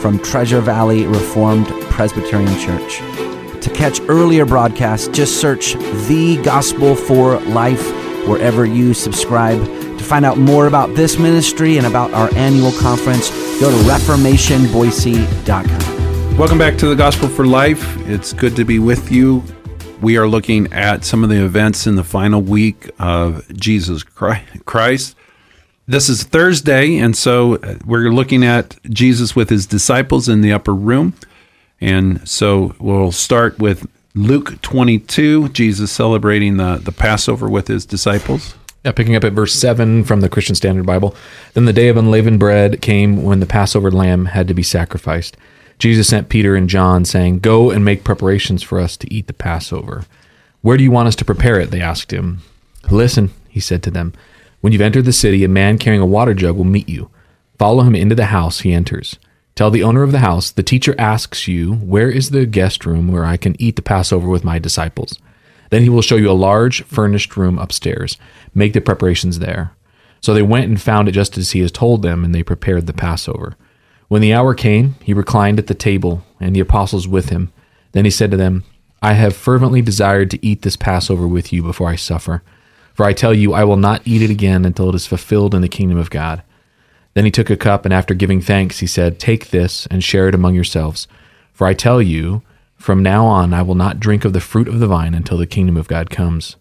from Treasure Valley Reformed Presbyterian Church. To catch earlier broadcasts, just search The Gospel for Life wherever you subscribe. To find out more about this ministry and about our annual conference, go to ReformationBoise.com. Welcome back to The Gospel for Life. It's good to be with you. We are looking at some of the events in the final week of Jesus Christ. This is Thursday, and so we're looking at Jesus with his disciples in the upper room. And so we'll start with Luke 22, Jesus celebrating the Passover with his disciples. Yeah, picking up at verse 7 from the Christian Standard Bible. Then the day of unleavened bread came when the Passover lamb had to be sacrificed. Jesus sent Peter and John, saying, "Go and make preparations for us to eat the Passover." "Where do you want us to prepare it?" they asked him. "Listen," he said to them, "when you've entered the city, a man carrying a water jug will meet you. Follow him into the house he enters. Tell the owner of the house, 'The teacher asks you, where is the guest room where I can eat the Passover with my disciples?' Then he will show you a large furnished room upstairs. Make the preparations there." So they went and found it just as he has told them, and they prepared the Passover. When the hour came, he reclined at the table, and the apostles with him. Then he said to them, "I have fervently desired to eat this Passover with you before I suffer. For I tell you, I will not eat it again until it is fulfilled in the kingdom of God." Then he took a cup, and after giving thanks, he said, "Take this and share it among yourselves. For I tell you, from now on I will not drink of the fruit of the vine until the kingdom of God comes."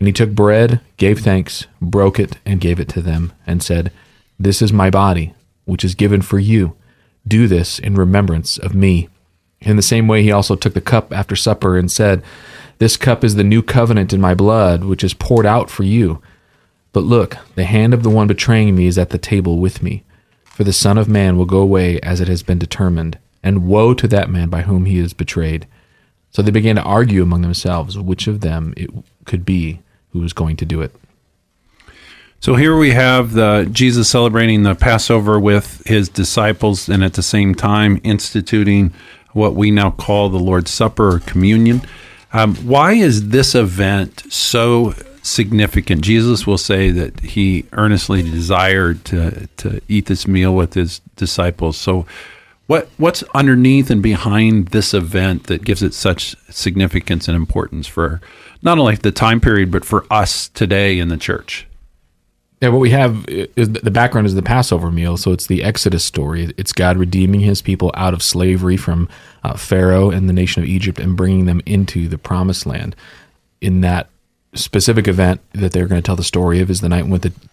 And he took bread, gave thanks, broke it, and gave it to them, and said, "This is my body, which is given for you. Do this in remembrance of me." In the same way he also took the cup after supper and said, "This cup is the new covenant in my blood, which is poured out for you. But look, the hand of the one betraying me is at the table with me. For the Son of Man will go away as it has been determined, and woe to that man by whom he is betrayed." So they began to argue among themselves which of them it could be who was going to do it. So here we have Jesus celebrating the Passover with his disciples, and at the same time instituting what we now call the Lord's Supper or communion. Why is this event so significant? Jesus will say that he earnestly desired to eat this meal with his disciples. So what's underneath and behind this event that gives it such significance and importance for not only the time period, but for us today in the church? Yeah, what we have is the background is the Passover meal, so it's the Exodus story. It's God redeeming his people out of slavery from Pharaoh and the nation of Egypt and bringing them into the promised land. In that specific event that they're going to tell the story of is the night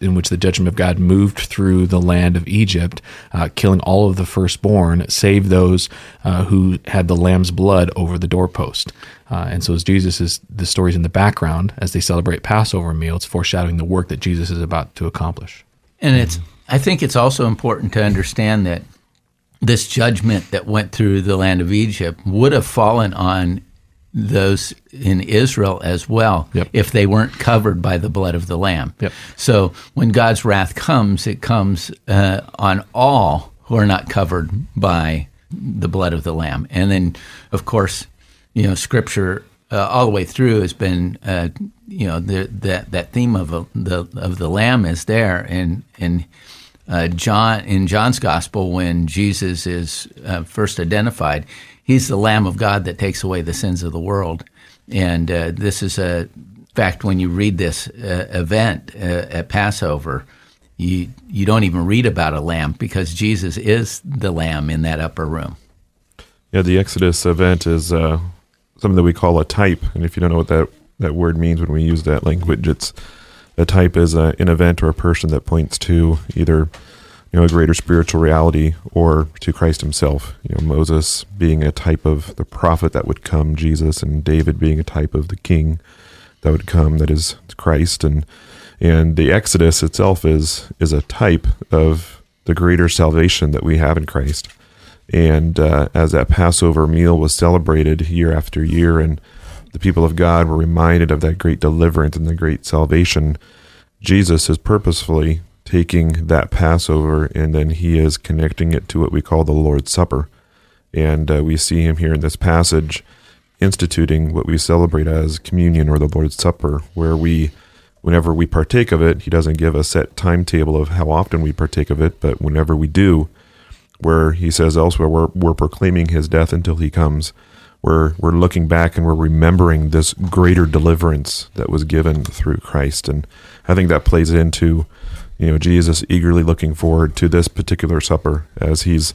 in which the judgment of God moved through the land of Egypt, killing all of the firstborn, save those who had the lamb's blood over the doorpost. And so as the story's in the background, as they celebrate Passover meal, it's foreshadowing the work that Jesus is about to accomplish. And I think it's also important to understand that this judgment that went through the land of Egypt would have fallen on those in Israel as well, yep, if they weren't covered by the blood of the Lamb. Yep. So when God's wrath comes, it comes on all who are not covered by the blood of the Lamb. And then, of course, Scripture all the way through has been, that theme of the Lamb is there. And in John's Gospel, when Jesus is first identified, he's the Lamb of God that takes away the sins of the world. And this is a fact. When you read this event at Passover, you don't even read about a lamb because Jesus is the Lamb in that upper room. Yeah, the Exodus event is something that we call a type. And if you don't know what that word means when we use that language, it's a type is an event or a person that points to either a greater spiritual reality or to Christ himself. Moses being a type of the prophet that would come, Jesus, and David being a type of the king that would come, that is Christ. And the Exodus itself is a type of the greater salvation that we have in Christ. And as that Passover meal was celebrated year after year, and the people of God were reminded of that great deliverance and the great salvation, Jesus is purposefully taking that Passover, and then he is connecting it to what we call the Lord's Supper. And we see him here in this passage instituting what we celebrate as communion, or the Lord's Supper, where we, whenever we partake of it, he doesn't give a set timetable of how often we partake of it, but whenever we do, where he says elsewhere, we're proclaiming his death until he comes. We're looking back and we're remembering this greater deliverance that was given through Christ. And I think that plays into, you know, Jesus eagerly looking forward to this particular supper as he's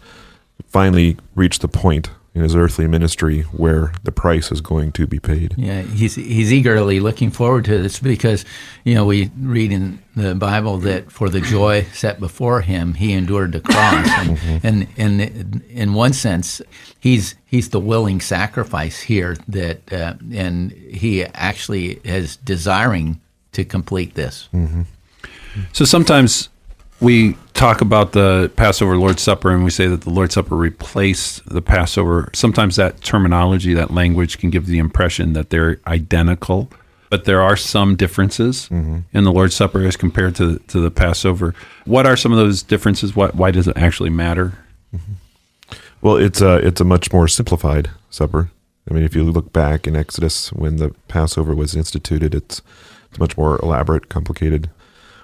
finally reached the point in his earthly ministry where the price is going to be paid. Yeah, he's eagerly looking forward to this because, you know, we read in the Bible that for the joy set before him, he endured the cross. And and in one sense, he's the willing sacrifice here that, and he actually is desiring to complete this. Mm-hmm. So sometimes we talk about the Passover Lord's Supper, and we say that the Lord's Supper replaced the Passover. Sometimes that terminology, that language, can give the impression that they're identical, but there are some differences in the Lord's Supper as compared to the Passover. What are some of those differences? Why does it actually matter? Mm-hmm. Well, it's a much more simplified supper. I mean, if you look back in Exodus when the Passover was instituted, it's much more elaborate, complicated.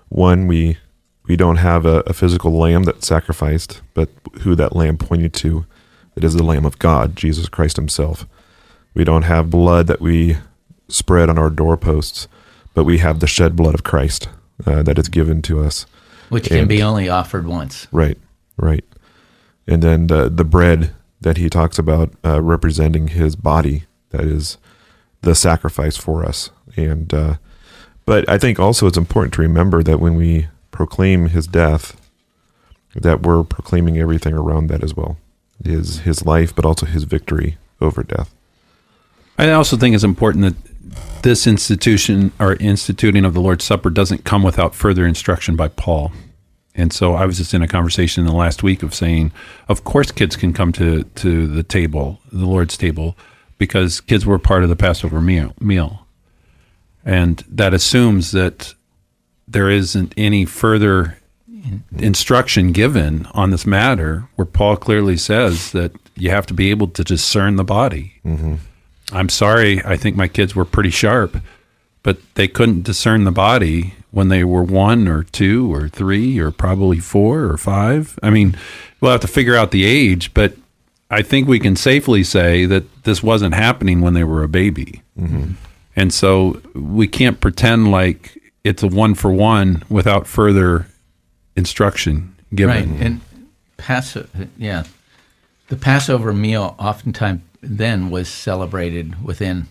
One, we don't have a physical lamb that's sacrificed, but who that lamb pointed to, it is the Lamb of God, Jesus Christ himself. We don't have blood that we spread on our doorposts, but we have the shed blood of Christ that is given to us. Which can be only offered once. Right, right. And then the bread that he talks about representing his body, that is the sacrifice for us. And but I think also it's important to remember that when we proclaim his death, that we're proclaiming everything around that as well, his life, but also his victory over death. I also think it's important that this institution or instituting of the Lord's Supper doesn't come without further instruction by Paul. And so I was just in a conversation in the last week of saying, of course kids can come to the table, the Lord's table, because kids were part of the Passover meal. And that assumes that there isn't any further instruction given on this matter, where Paul clearly says that you have to be able to discern the body. Mm-hmm. I'm sorry, I think my kids were pretty sharp, but they couldn't discern the body when they were 1 or 2 or 3 or probably 4 or 5. I mean, we'll have to figure out the age, but I think we can safely say that this wasn't happening when they were a baby. Mm-hmm. And so we can't pretend like it's a 1-for-1 without further instruction given. Right, and the Passover meal oftentimes then was celebrated within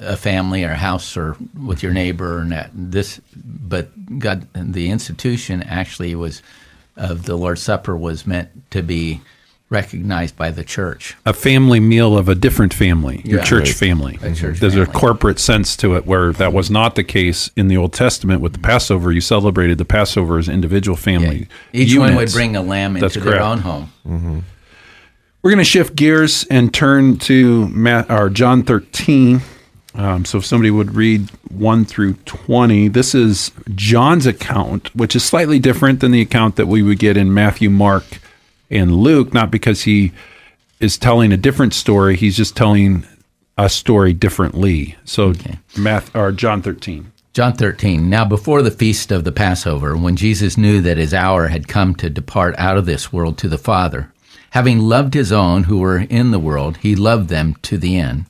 a family or house or with your neighbor and that. But God, the institution actually was of the Lord's Supper was meant to be recognized by the church. A family meal of a different family, your church family. There's a corporate sense to it where that was not the case in the Old Testament with the Passover. You celebrated the Passover as individual family. Yeah. Each one would bring a lamb into their own home. Mm-hmm. We're going to shift gears and turn to John 13. So if somebody would read 1 through 20, this is John's account, which is slightly different than the account that we would get in Matthew, Mark, and Luke, not because he is telling a different story, he's just telling a story differently. So John 13. John 13. Now before the feast of the Passover, when Jesus knew that his hour had come to depart out of this world to the Father, having loved his own who were in the world, he loved them to the end.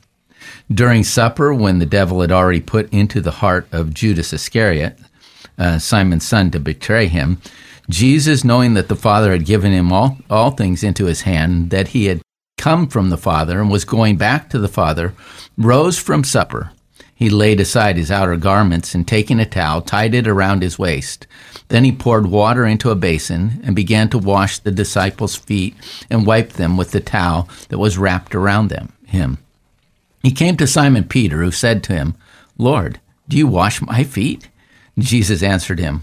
During supper, when the devil had already put into the heart of Judas Iscariot, Simon's son, to betray him, Jesus, knowing that the Father had given him all things into his hand, that he had come from the Father and was going back to the Father, rose from supper. He laid aside his outer garments and, taking a towel, tied it around his waist. Then he poured water into a basin and began to wash the disciples' feet and wipe them with the towel that was wrapped around him. He came to Simon Peter, who said to him, "Lord, do you wash my feet?" Jesus answered him,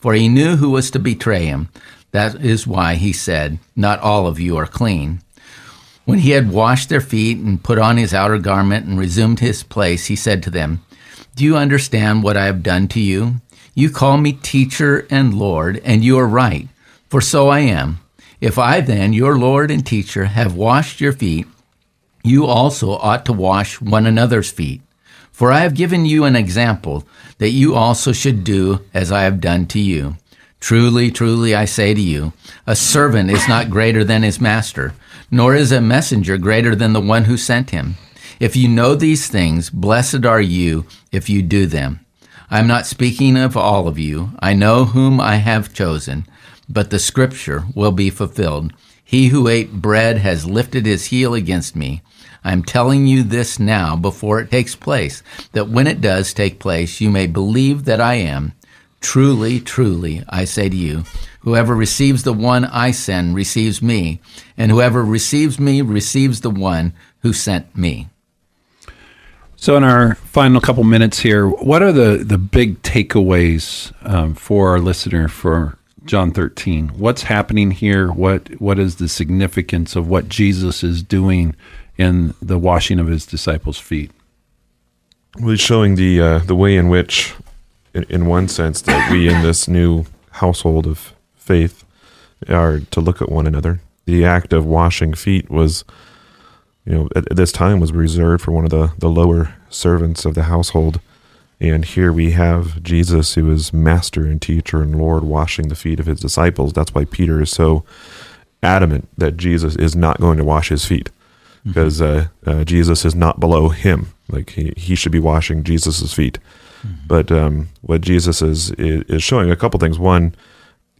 For he knew who was to betray him. That is why he said, "Not all of you are clean." When he had washed their feet and put on his outer garment and resumed his place, he said to them, "Do you understand what I have done to you? You call me teacher and Lord, and you are right, for so I am. If I then, your Lord and teacher, have washed your feet, you also ought to wash one another's feet. For I have given you an example, that you also should do as I have done to you. Truly, truly, I say to you, a servant is not greater than his master, nor is a messenger greater than the one who sent him. If you know these things, blessed are you if you do them. I am not speaking of all of you. I know whom I have chosen, but the scripture will be fulfilled. He who ate bread has lifted his heel against me. I am telling you this now before it takes place, that when it does take place, you may believe that I am. Truly, truly, I say to you, whoever receives the one I send receives me, and whoever receives me receives the one who sent me." So in our final couple minutes here, what are the big takeaways for our listener for John 13? What's happening here? What is the significance of what Jesus is doing in the washing of his disciples' feet? Well, he's showing the way in which, in one sense, that we in this new household of faith are to look at one another. The act of washing feet was, at this time was reserved for one of the lower servants of the household. And here we have Jesus, who is master and teacher and Lord, washing the feet of his disciples. That's why Peter is so adamant that Jesus is not going to wash his feet, because Jesus is not below him. Like he should be washing Jesus's feet. Mm-hmm. But what Jesus is showing a couple things. One,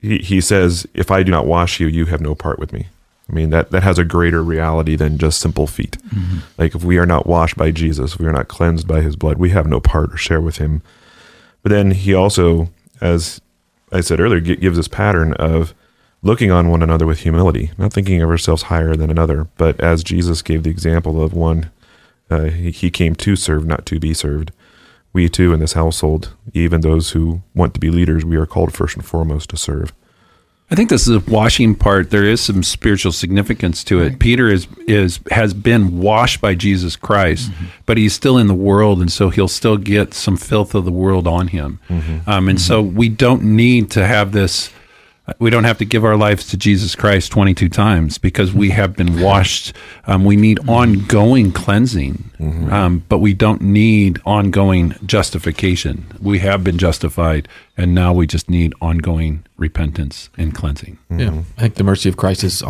he says, "If I do not wash you, you have no part with me." I mean, that has a greater reality than just simple feet. Mm-hmm. Like, if we are not washed by Jesus, we are not cleansed by his blood, we have no part or share with him. But then he also, as I said earlier, gives this pattern of looking on one another with humility, not thinking of ourselves higher than another. But as Jesus gave the example of one, he came to serve, not to be served. We too in this household, even those who want to be leaders, we are called first and foremost to serve. I think this is the washing part. There is some spiritual significance to it. Right. Peter has been washed by Jesus Christ, mm-hmm. but he's still in the world, and so he'll still get some filth of the world on him. Mm-hmm. So we don't need to have this. We don't have to give our lives to Jesus Christ 22 times because we have been washed. We need ongoing cleansing, mm-hmm. But we don't need ongoing justification. We have been justified, and now we just need ongoing repentance and cleansing. Mm-hmm. Yeah, I think the mercy of Christ is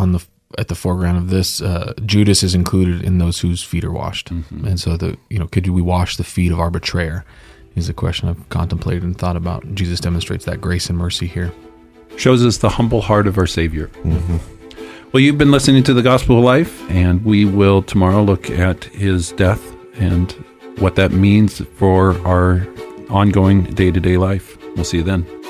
at the foreground of this. Judas is included in those whose feet are washed, mm-hmm. and so could we wash the feet of our betrayer? Is a question I've contemplated and thought about. Jesus demonstrates that grace and mercy here. Shows us the humble heart of our Savior. Mm-hmm. Well, you've been listening to The Gospel of Life, and we will tomorrow look at his death and what that means for our ongoing day-to-day life. We'll see you then.